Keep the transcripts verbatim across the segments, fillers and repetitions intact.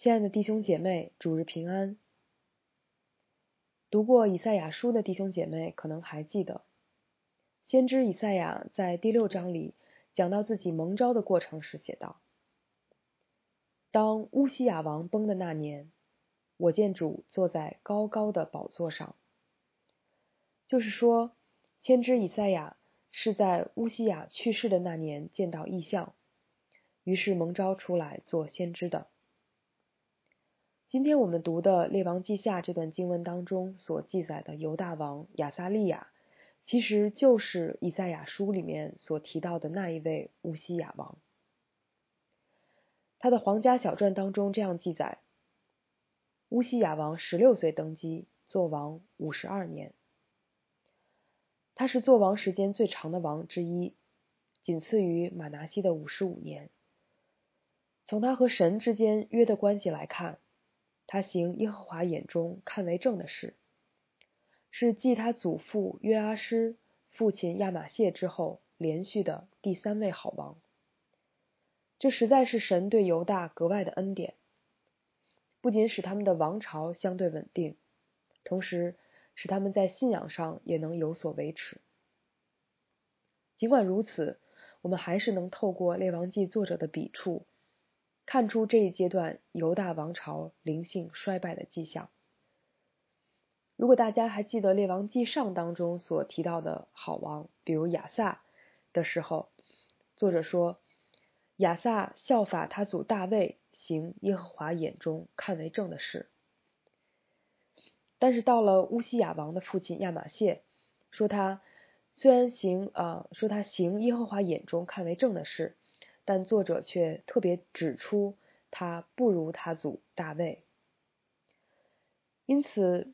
亲爱的弟兄姐妹，主日平安。读过以赛亚书的弟兄姐妹可能还记得，先知以赛亚在第六章里讲到自己蒙召的过程时写道：当乌西雅王崩的那年，我见主坐在高高的宝座上。就是说，先知以赛亚是在乌西雅去世的那年见到异象，于是蒙召出来做先知的。今天我们读的《列王记下》这段经文当中所记载的犹大王亚撒利雅，其实就是以赛亚书里面所提到的那一位乌西雅王。他的皇家小传当中这样记载：乌西雅王十六岁登基，做王五十二年。他是做王时间最长的王之一，仅次于马拿西的五十五年。从他和神之间约的关系来看，他行耶和华眼中看为正的事，是继他祖父约阿施、父亲亚玛谢之后连续的第三位好王。这实在是神对犹大格外的恩典，不仅使他们的王朝相对稳定，同时使他们在信仰上也能有所维持。尽管如此，我们还是能透过《列王记》作者的笔触，看出这一阶段犹大王朝灵性衰败的迹象。如果大家还记得《列王记上》当中所提到的好王，比如亚撒的时候，作者说亚撒效法他祖大卫，行耶和华眼中看为正的事。但是到了乌西雅王的父亲亚玛谢，说他虽然行啊、呃，说他行耶和华眼中看为正的事，但作者却特别指出他不如他祖大卫。因此，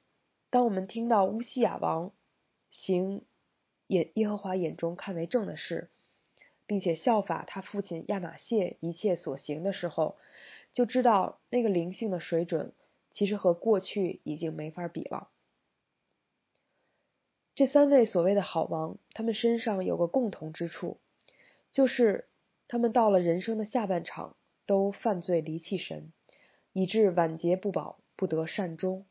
当我们听到乌西雅王行耶和华眼中看为正的事，并且效法他父亲亚玛谢一切所行的时候，就知道那个灵性的水准其实和过去已经没法比了。这三位所谓的好王，他们身上有个共同之处，就是他们到了人生的下半场都犯罪离弃神，以致晚节不保，不得善终。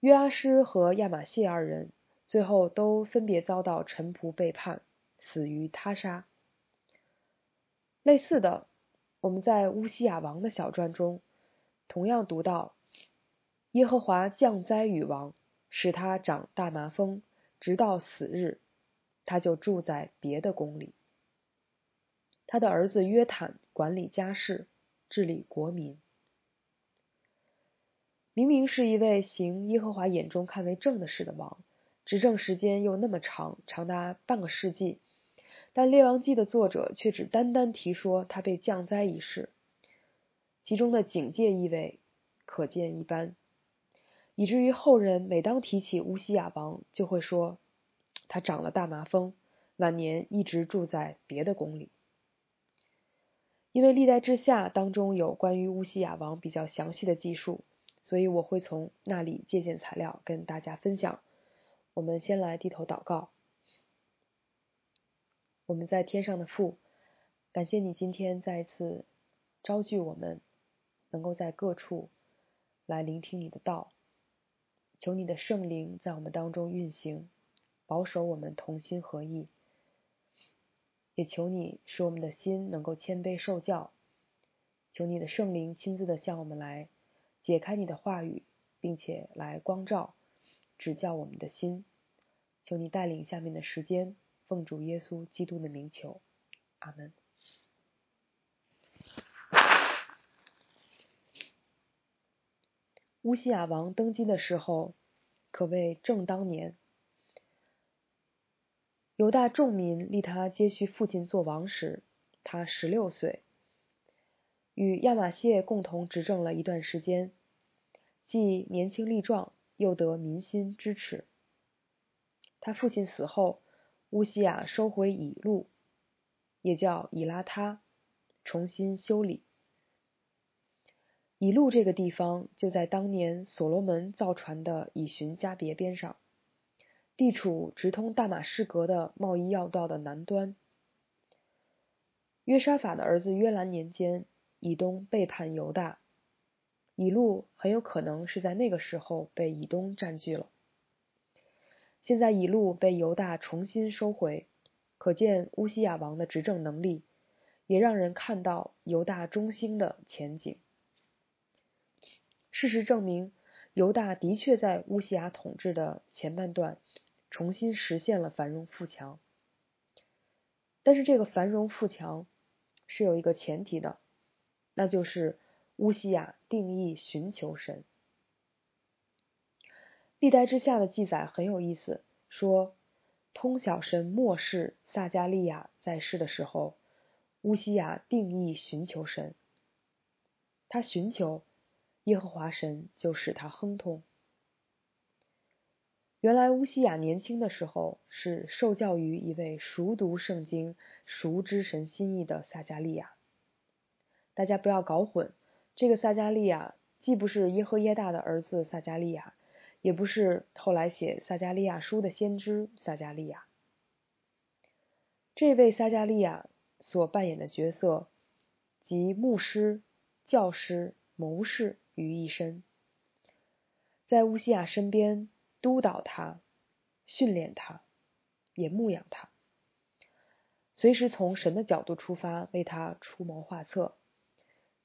约阿施和亚玛谢二人最后都分别遭到臣仆背叛，死于他杀。类似的，我们在乌西雅王的小传中同样读到，耶和华降灾与王，使他长大麻风，直到死日，他就住在别的宫里。他的儿子约坦管理家事，治理国民。明明是一位行耶和华眼中看为正的事的王，执政时间又那么长，长达半个世纪，但《列王记》的作者却只单单提说他被降灾一事，其中的警戒意味可见一斑，以至于后人每当提起乌西雅王，就会说他长了大麻风，晚年一直住在别的宫里。因为历代志下当中有关于乌西雅王比较详细的记述，所以我会从那里借鉴材料跟大家分享。我们先来低头祷告。我们在天上的父，感谢你今天再一次招聚我们，能够在各处来聆听你的道。求你的圣灵在我们当中运行，保守我们同心合意。也求你使我们的心能够谦卑受教，求你的圣灵亲自的向我们来解开你的话语，并且来光照指教我们的心。求你带领下面的时间，奉主耶稣基督的名求，阿们。乌西雅王登基的时候可谓正当年，犹大众民立他接续父亲做王时，他十六岁，与亚玛谢共同执政了一段时间，既年轻力壮，又得民心支持。他父亲死后，乌西雅收回以路，也叫以拉他，重新修理。以路这个地方就在当年所罗门造船的以寻加别边上，地处直通大马士革的贸易要道的南端。约沙法的儿子约兰年间，以东背叛犹大，以路很有可能是在那个时候被以东占据了。现在以路被犹大重新收回，可见乌西亚王的执政能力，也让人看到犹大中兴的前景。事实证明，犹大的确在乌西亚统治的前半段重新实现了繁荣富强，但是这个繁荣富强是有一个前提的，那就是乌西亚定义寻求神。历代之下的记载很有意思，说通晓神漠视撒迦利亚在世的时候，乌西亚定义寻求神，他寻求耶和华神，就使他亨通。原来乌西亚年轻的时候是受教于一位熟读圣经、熟知神心意的撒迦利亚。大家不要搞混，这个撒迦利亚既不是耶和耶大的儿子撒迦利亚，也不是后来写撒迦利亚书的先知撒迦利亚。这位撒迦利亚所扮演的角色集牧师、教师、谋士于一身，在乌西亚身边督导他，训练他，也牧养他，随时从神的角度出发，为他出谋划策，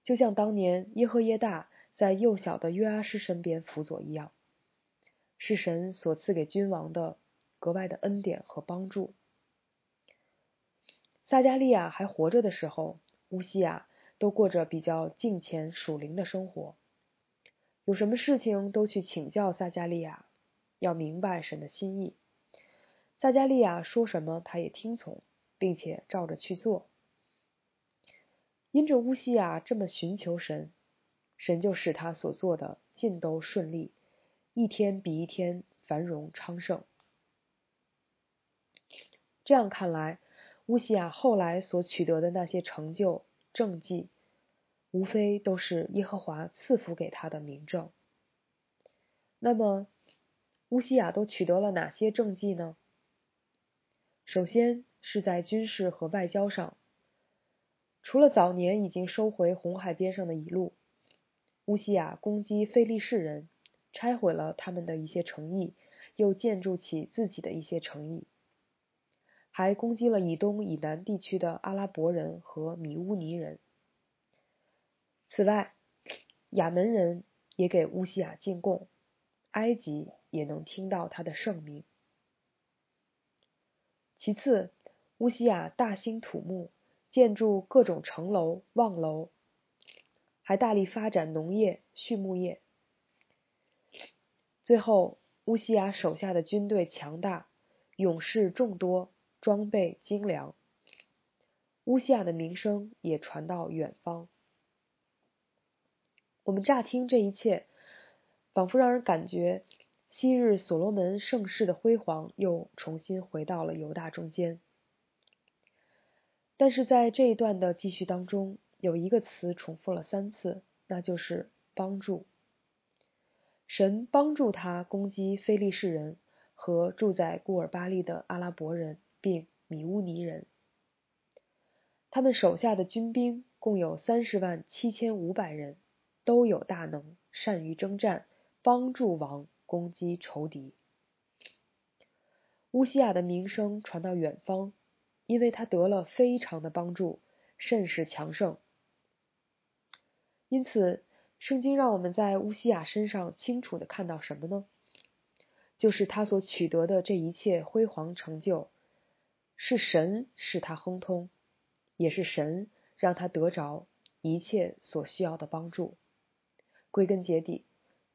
就像当年耶和耶大在幼小的约阿施身边辅佐一样，是神所赐给君王的格外的恩典和帮助。撒迦利亚还活着的时候，乌西亚都过着比较敬虔属灵的生活，有什么事情都去请教撒迦利亚，要明白神的心意。撒迦利亚说什么他也听从，并且照着去做。因着乌西亚这么寻求神，神就使他所做的尽都顺利，一天比一天繁荣昌盛。这样看来，乌西亚后来所取得的那些成就、政绩，无非都是耶和华赐福给他的明证。那么乌西亚都取得了哪些政绩呢？首先是在军事和外交上，除了早年已经收回红海边上的以路，乌西亚攻击非利士人，拆毁了他们的一些城邑，又建筑起自己的一些城邑，还攻击了以东以南地区的阿拉伯人和米乌尼人。此外，亚门人也给乌西亚进贡，埃及也能听到他的圣名。其次，乌西亚大兴土木，建筑各种城楼、望楼，还大力发展农业、畜牧业。最后，乌西亚手下的军队强大，勇士众多，装备精良，乌西亚的名声也传到远方。我们乍听这一切，仿佛让人感觉昔日所罗门盛世的辉煌又重新回到了犹大中间。但是在这一段的记叙当中，有一个词重复了三次，那就是帮助。神帮助他攻击非利士人和住在固尔巴利的阿拉伯人并米乌尼人，他们手下的军兵共有三十万七千五百人，都有大能，善于征战，帮助王攻击仇敌。乌西亚的名声传到远方，因为他得了非常的帮助，甚是强盛。因此，圣经让我们在乌西亚身上清楚地看到什么呢？就是他所取得的这一切辉煌成就，是神使他亨通，也是神让他得着一切所需要的帮助。归根结底，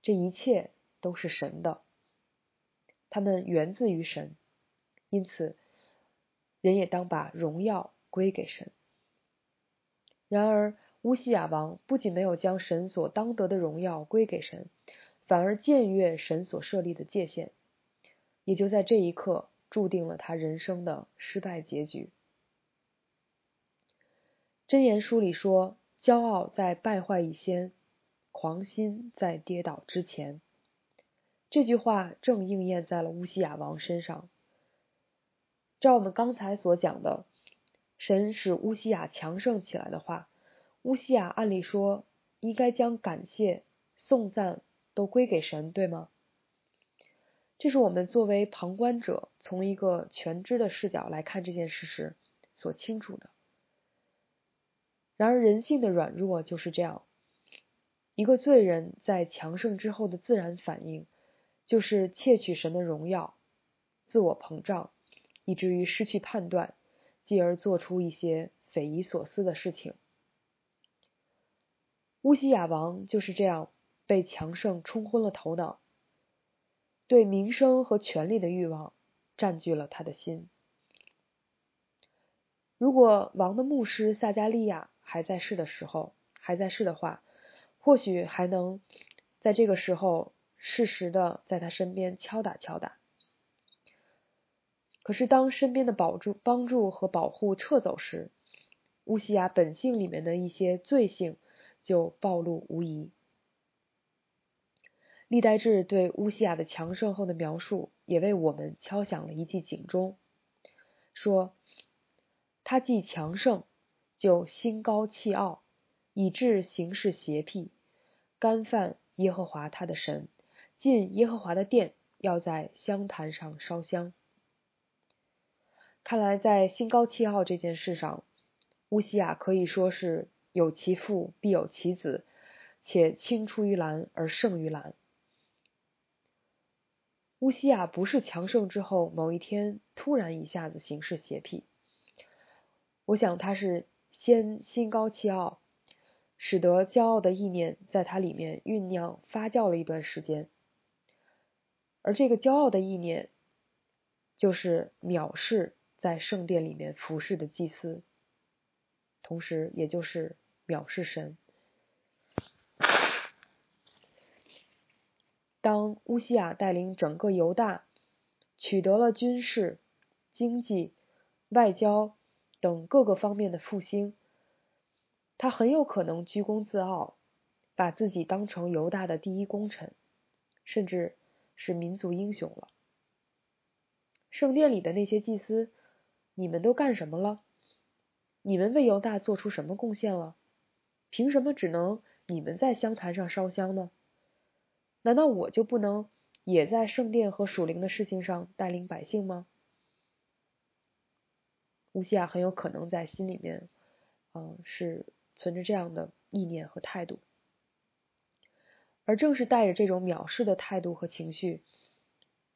这一切都是神的，他们源自于神，因此人也当把荣耀归给神。然而，乌西亚王不仅没有将神所当得的荣耀归给神，反而僭越神所设立的界限，也就在这一刻注定了他人生的失败结局。箴言书里说，骄傲在败坏以先，狂心在跌倒之前。这句话正应验在了乌西亚王身上。照我们刚才所讲的，神使乌西亚强盛起来的话，乌西雅按理说应该将感谢、颂赞都归给神，对吗？这是我们作为旁观者从一个全知的视角来看这件事时所清楚的。然而人性的软弱就是这样，一个罪人在强盛之后的自然反应就是窃取神的荣耀，自我膨胀，以至于失去判断，继而做出一些匪夷所思的事情。乌西雅王就是这样被强盛冲昏了头脑，对名声和权力的欲望占据了他的心。如果王的牧师撒加利亚还在世的时候，还在世的话，或许还能在这个时候适时的在他身边敲打敲打。可是当身边的保助、帮助和保护撤走时，乌西雅本性里面的一些罪性就暴露无遗。历代志对乌西雅的强盛后的描述也为我们敲响了一记警钟，说他既强盛就心高气傲，以致行事邪僻，干犯耶和华他的神，进耶和华的殿，要在香坛上烧香。看来在心高气傲这件事上，乌西雅可以说是有其父必有其子，且青出于蓝而胜于蓝。乌西雅不是强盛之后某一天突然一下子行事邪僻，我想他是先心高气傲，使得骄傲的意念在他里面酝酿发酵了一段时间，而这个骄傲的意念就是藐视在圣殿里面服侍的祭司，同时也就是藐视神。当乌西雅带领整个犹大取得了军事、经济、外交等各个方面的复兴，他很有可能居功自傲，把自己当成犹大的第一功臣，甚至是民族英雄了。圣殿里的那些祭司，你们都干什么了？你们为犹大做出什么贡献了？凭什么只能你们在香坛上烧香呢？难道我就不能也在圣殿和属灵的事情上带领百姓吗？乌西雅很有可能在心里面，嗯，是存着这样的意念和态度。而正是带着这种藐视的态度和情绪，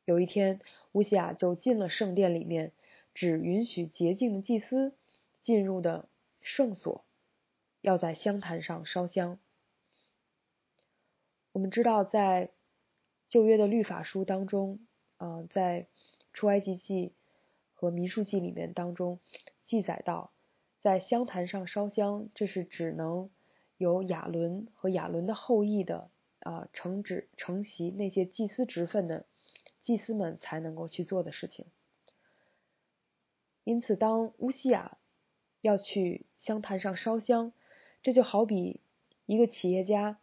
有一天乌西雅就进了圣殿里面只允许洁净的祭司进入的圣所，要在香坛上烧香。我们知道在旧约的律法书当中、呃、在出埃及记和民数记里面当中记载到，在香坛上烧香，这是只能由亚伦和亚伦的后裔的、呃、承职承袭那些祭司职分的祭司们才能够去做的事情。因此当乌西雅要去香坛上烧香，这就好比一个企业家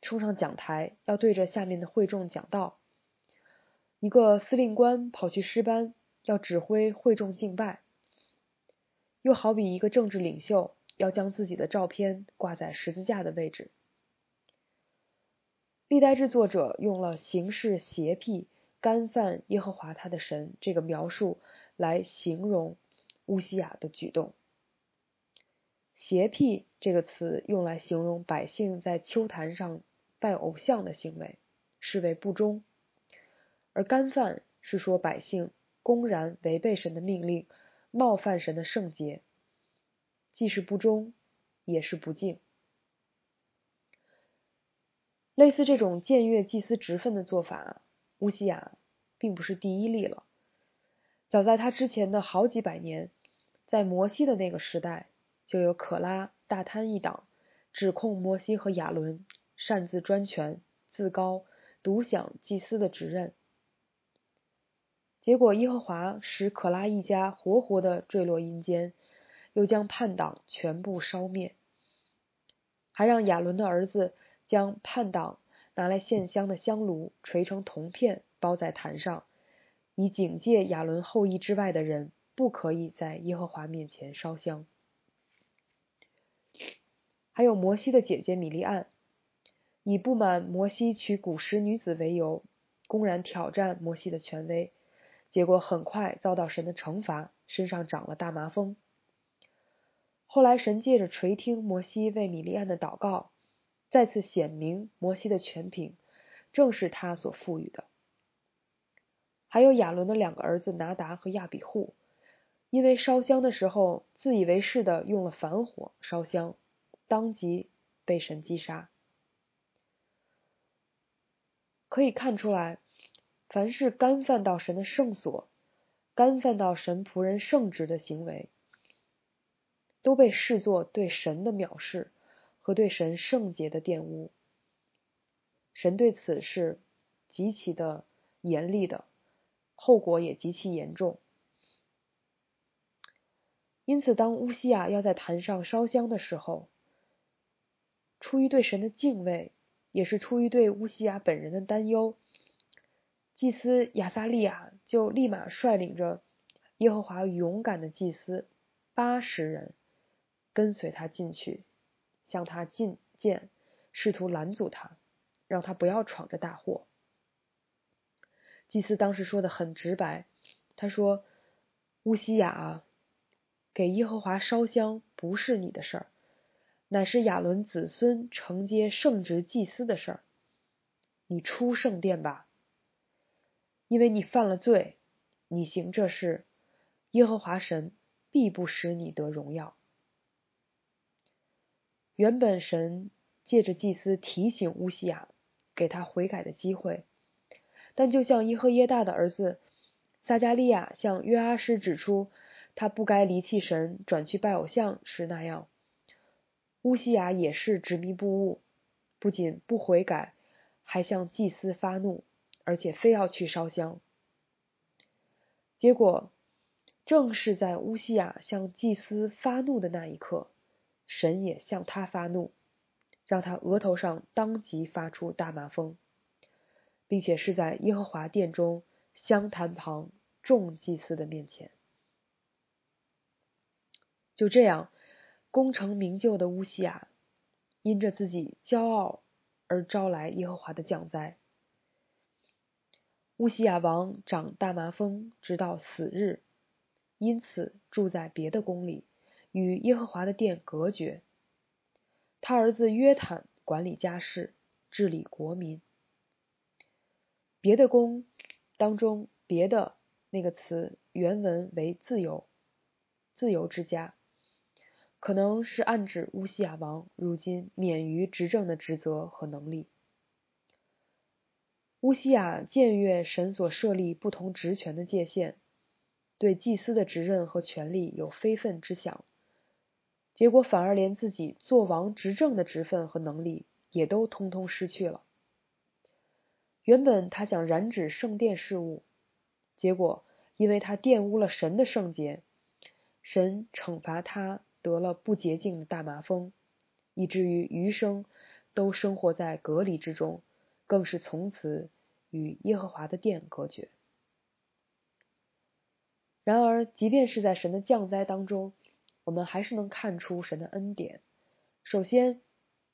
冲上讲台要对着下面的会众讲道，一个司令官跑去诗班要指挥会众敬拜，又好比一个政治领袖要将自己的照片挂在十字架的位置。历代志作者用了行事邪僻、干犯耶和华他的神这个描述来形容乌西雅的举动。邪僻这个词用来形容百姓在丘坛上拜偶像的行为，视为不忠；而干犯是说百姓公然违背神的命令，冒犯神的圣洁，既是不忠，也是不敬。类似这种僭越祭司职分的做法，乌西雅并不是第一例了。早在他之前的好几百年，在摩西的那个时代，就有可拉大贪一党指控摩西和亚伦擅自专权、自高、独享祭司的职任，结果耶和华使可拉一家活活的坠落阴间，又将叛党全部烧灭，还让亚伦的儿子将叛党拿来献香的香炉锤成铜片包在坛上，以警戒亚伦后裔之外的人不可以在耶和华面前烧香。还有摩西的姐姐米利暗，以不满摩西娶古时女子为由，公然挑战摩西的权威，结果很快遭到神的惩罚，身上长了大麻风。后来神借着垂听摩西为米利暗的祷告，再次显明摩西的权柄正是他所赋予的。还有亚伦的两个儿子拿达和亚比户，因为烧香的时候自以为是的用了凡火烧香，当即被神击杀。可以看出来，凡是干犯到神的圣所，干犯到神仆人圣职的行为，都被视作对神的藐视和对神圣洁的玷污。神对此是极其的严厉的，后果也极其严重。因此当乌西亚要在坛上烧香的时候，出于对神的敬畏，也是出于对乌西亚本人的担忧，祭司亚撒利雅就立马率领着耶和华勇敢的祭司八十人跟随他进去，向他进谏，试图拦阻他，让他不要闯着大祸。祭司当时说的很直白，他说：乌西雅啊，给耶和华烧香不是你的事儿，乃是亚伦子孙承接圣职祭司的事儿。你出圣殿吧，因为你犯了罪，你行这事，耶和华神必不使你得荣耀。原本神借着祭司提醒乌西雅，给他悔改的机会，但就像耶和耶大的儿子撒加利亚向约阿施指出他不该离弃神转去拜偶像时那样，乌西雅也是执迷不悟，不仅不悔改，还向祭司发怒，而且非要去烧香。结果正是在乌西雅向祭司发怒的那一刻，神也向他发怒，让他额头上当即发出大麻风，并且是在耶和华殿中香坛旁众祭司的面前。就这样，功成名就的乌西雅因着自己骄傲而招来耶和华的降灾。乌西雅王长大麻风直到死日，因此住在别的宫里，与耶和华的殿隔绝。他儿子约坦管理家事，治理国民。别的宫当中，别的那个词原文为自由，自由之家，可能是暗指乌西雅王如今免于执政的职责和能力。乌西雅僭越神所设立不同职权的界限，对祭司的职任和权力有非分之想，结果反而连自己做王执政的职分和能力也都通通失去了。原本他想染指圣殿事务，结果因为他玷污了神的圣洁，神惩罚他得了不洁净的大麻风，以至于余生都生活在隔离之中，更是从此与耶和华的殿隔绝。然而即便是在神的降灾当中，我们还是能看出神的恩典。首先，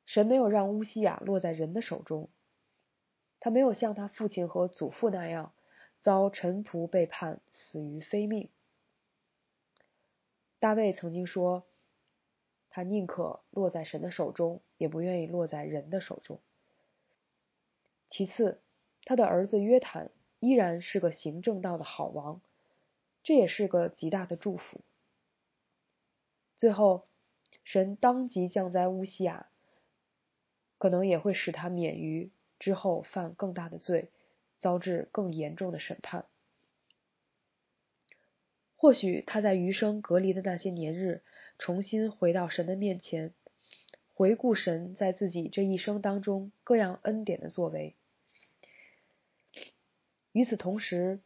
神没有让乌西雅落在人的手中，他没有像他父亲和祖父那样遭臣仆背叛死于非命。大卫曾经说，他宁可落在神的手中，也不愿意落在人的手中。其次，他的儿子约坦依然是个行正道的好王，这也是个极大的祝福。最后，神当即降灾乌西雅，可能也会使他免于之后犯更大的罪，遭致更严重的审判。或许他在余生隔离的那些年日，重新回到神的面前，回顾神在自己这一生当中各样恩典的作为。与此同时，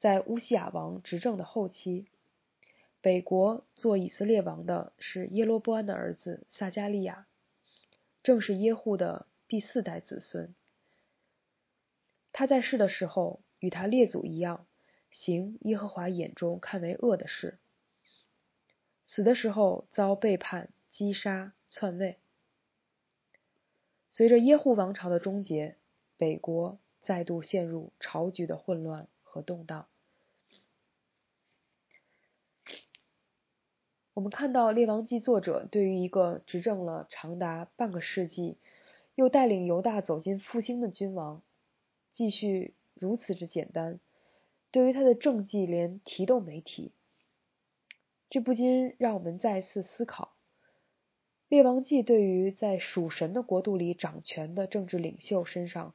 在乌西雅王执政的后期，北国做以色列王的是耶罗波安的儿子撒加利亚，正是耶户的第四代子孙。他在世的时候与他列祖一样，行耶和华眼中看为恶的事，死的时候遭背叛、击杀、篡位。随着耶护王朝的终结，北国再度陷入朝局的混乱和动荡。我们看到《列王纪》作者对于一个执政了长达半个世纪，又带领犹大走进复兴的君王，继续如此之简单，对于他的政绩连提都没提。这不禁让我们再次思考，列王纪对于在属神的国度里掌权的政治领袖身上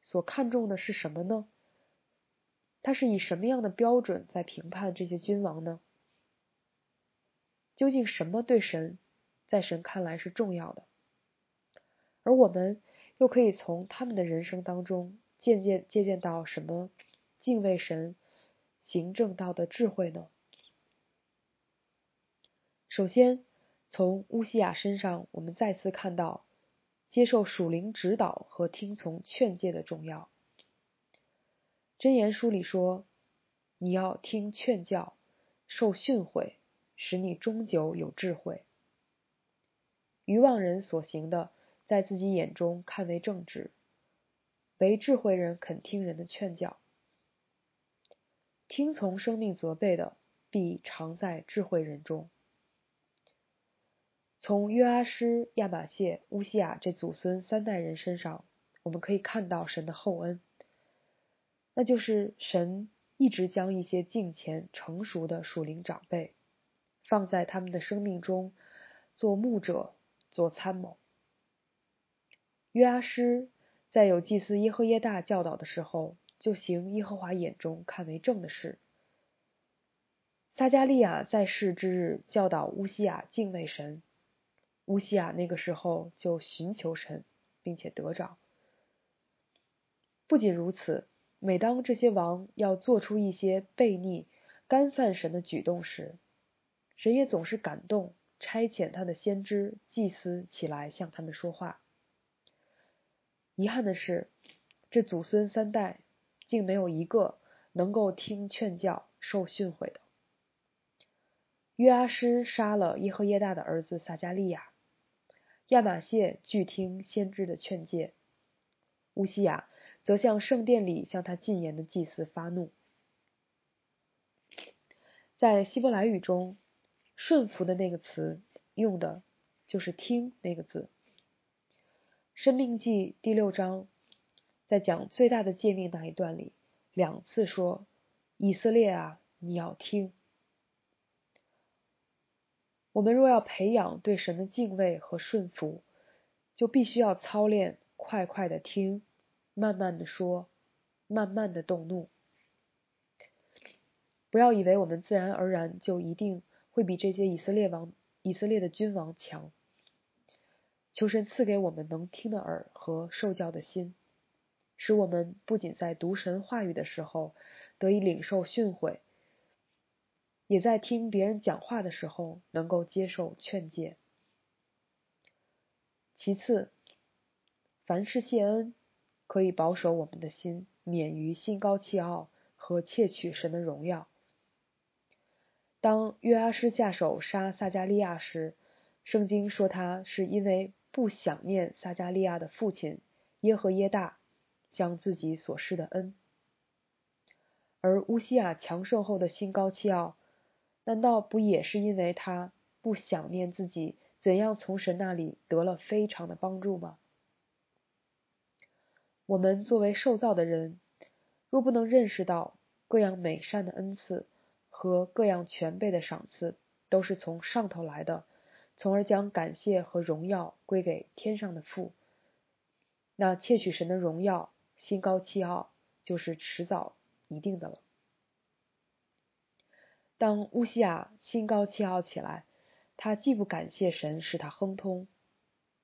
所看重的是什么呢？他是以什么样的标准在评判这些君王呢？究竟什么对神，在神看来是重要的？而我们又可以从他们的人生当中渐渐借鉴到什么敬畏神、行正道的智慧呢？首先，从乌西雅身上我们再次看到接受属灵指导和听从劝诫的重要。箴言书里说，你要听劝教，受训诲，使你终究有智慧。愚妄人所行的，在自己眼中看为正直，唯智慧人肯听人的劝教。听从生命责备的，必常在智慧人中。从约阿施、亚玛谢、乌西雅这祖孙三代人身上，我们可以看到神的厚恩，那就是神一直将一些敬虔成熟的属灵长辈放在他们的生命中，做牧者，做参谋。约阿施在有祭司耶和耶大教导的时候，就行耶和华眼中看为正的事。撒加利亚在世之日教导乌西雅敬畏神，乌西雅那个时候就寻求神，并且得着。不仅如此，每当这些王要做出一些悖逆、干犯神的举动时，神也总是感动，差遣他的先知、祭司起来向他们说话。遗憾的是，这祖孙三代竟没有一个能够听劝教、受训诲的。约阿施杀了耶和耶大的儿子撒加利亚，亚玛谢拒听先知的劝诫，乌西雅则向圣殿里向他进言的祭司发怒。在希伯来语中，顺服的那个词用的就是听那个字。申命记第六章在讲最大的诫命那一段里，两次说，以色列啊，你要听。我们若要培养对神的敬畏和顺服，就必须要操练快快的听，慢慢的说，慢慢的动怒。不要以为我们自然而然就一定会比这些以色列王、以色列的君王强。求神赐给我们能听的耳和受教的心，使我们不仅在读神话语的时候得以领受训诲，也在听别人讲话的时候能够接受劝诫。其次，凡事谢恩，可以保守我们的心，免于心高气傲和窃取神的荣耀。当约阿施下手杀撒加利亚时，圣经说他是因为不想念撒加利亚的父亲耶和耶大将自己所施的恩。而乌西雅强盛后的心高气傲，难道不也是因为他不想念自己怎样从神那里得了非常的帮助吗？我们作为受造的人，若不能认识到各样美善的恩赐和各样全备的赏赐都是从上头来的，从而将感谢和荣耀归给天上的父，那窃取神的荣耀、心高气傲就是迟早一定的了。当乌西雅心高气傲起来，他既不感谢神使他亨通，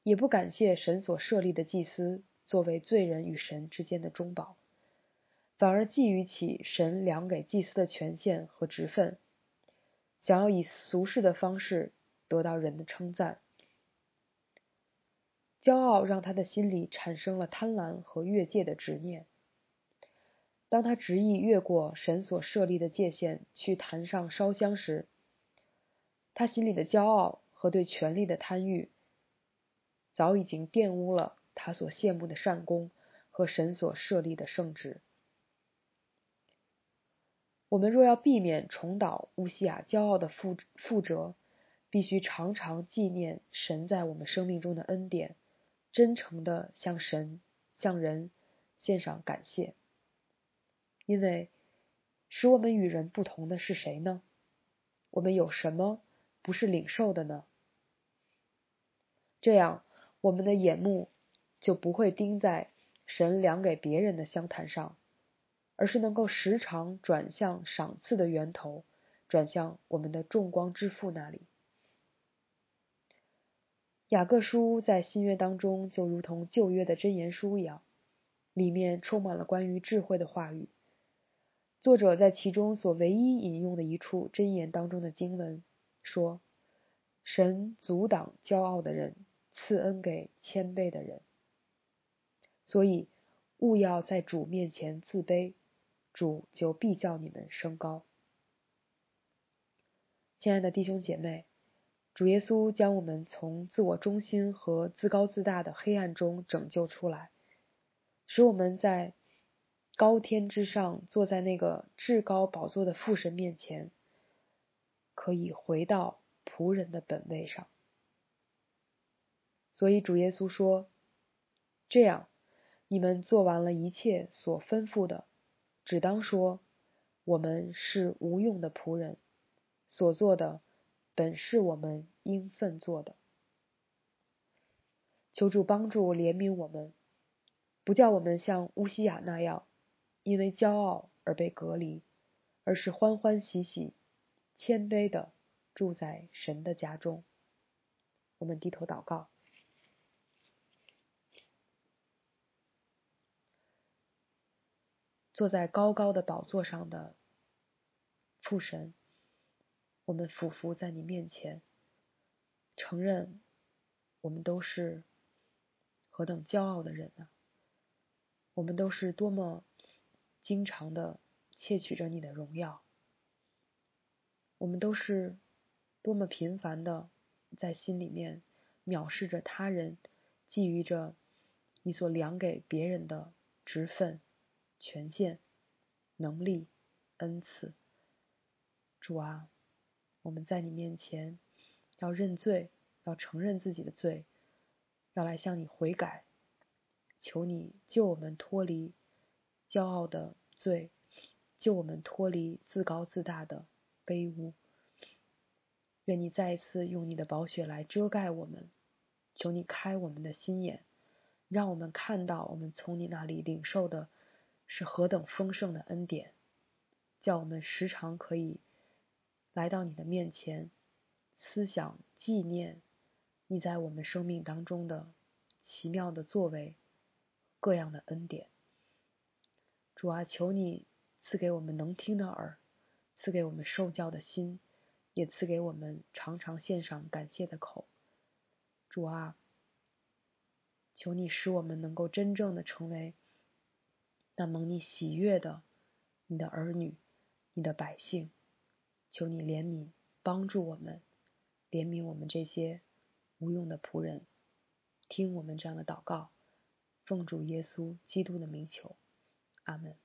也不感谢神所设立的祭司作为罪人与神之间的中保，反而觊觎起神量给祭司的权限和职分，想要以俗世的方式得到人的称赞。骄傲让他的心里产生了贪婪和越界的执念。当他执意越过神所设立的界限去坛上烧香时，他心里的骄傲和对权力的贪欲早已经玷污了他所羡慕的善功和神所设立的圣旨。我们若要避免重蹈乌西雅骄傲的覆辙，必须常常纪念神在我们生命中的恩典，真诚地向神、向人献上感谢。因为使我们与人不同的是谁呢？我们有什么不是领受的呢？这样，我们的眼目就不会盯在神量给别人的香坛上，而是能够时常转向赏赐的源头，转向我们的众光之父那里。雅各书在新约当中就如同旧约的箴言书一样，里面充满了关于智慧的话语。作者在其中所唯一引用的一处箴言当中的经文说，神阻挡骄傲的人，赐恩给谦卑的人。所以勿要在主面前自卑，主就必叫你们升高。亲爱的弟兄姐妹，主耶稣将我们从自我中心和自高自大的黑暗中拯救出来，使我们在高天之上，坐在那个至高宝座的父神面前，可以回到仆人的本位上。所以主耶稣说，这样你们做完了一切所吩咐的，只当说，我们是无用的仆人，所做的本是我们应分做的。求主帮助怜悯我们，不叫我们像乌西雅那样因为骄傲而被隔离，而是欢欢喜喜、谦卑地住在神的家中。我们低头祷告。坐在高高的宝座上的父神，我们俯伏在你面前，承认我们都是何等骄傲的人啊！我们都是多么经常的窃取着你的荣耀，我们都是多么频繁的在心里面藐视着他人，觊觎着你所量给别人的职分、权限、能力、恩赐。主啊，我们在你面前要认罪，要承认自己的罪，要来向你悔改，求你救我们脱离骄傲的罪，救我们脱离自高自大的卑污。愿你再一次用你的宝血来遮盖我们，求你开我们的心眼，让我们看到我们从你那里领受的是何等丰盛的恩典，叫我们时常可以来到你的面前，思想纪念你在我们生命当中的奇妙的作为，各样的恩典。主啊，求你赐给我们能听的耳，赐给我们受教的心，也赐给我们常常献上感谢的口。主啊，求你使我们能够真正的成为那蒙你喜悦的你的儿女、你的百姓。求你怜悯帮助我们，怜悯我们这些无用的仆人。听我们这样的祷告，奉主耶稣基督的名求，阿们。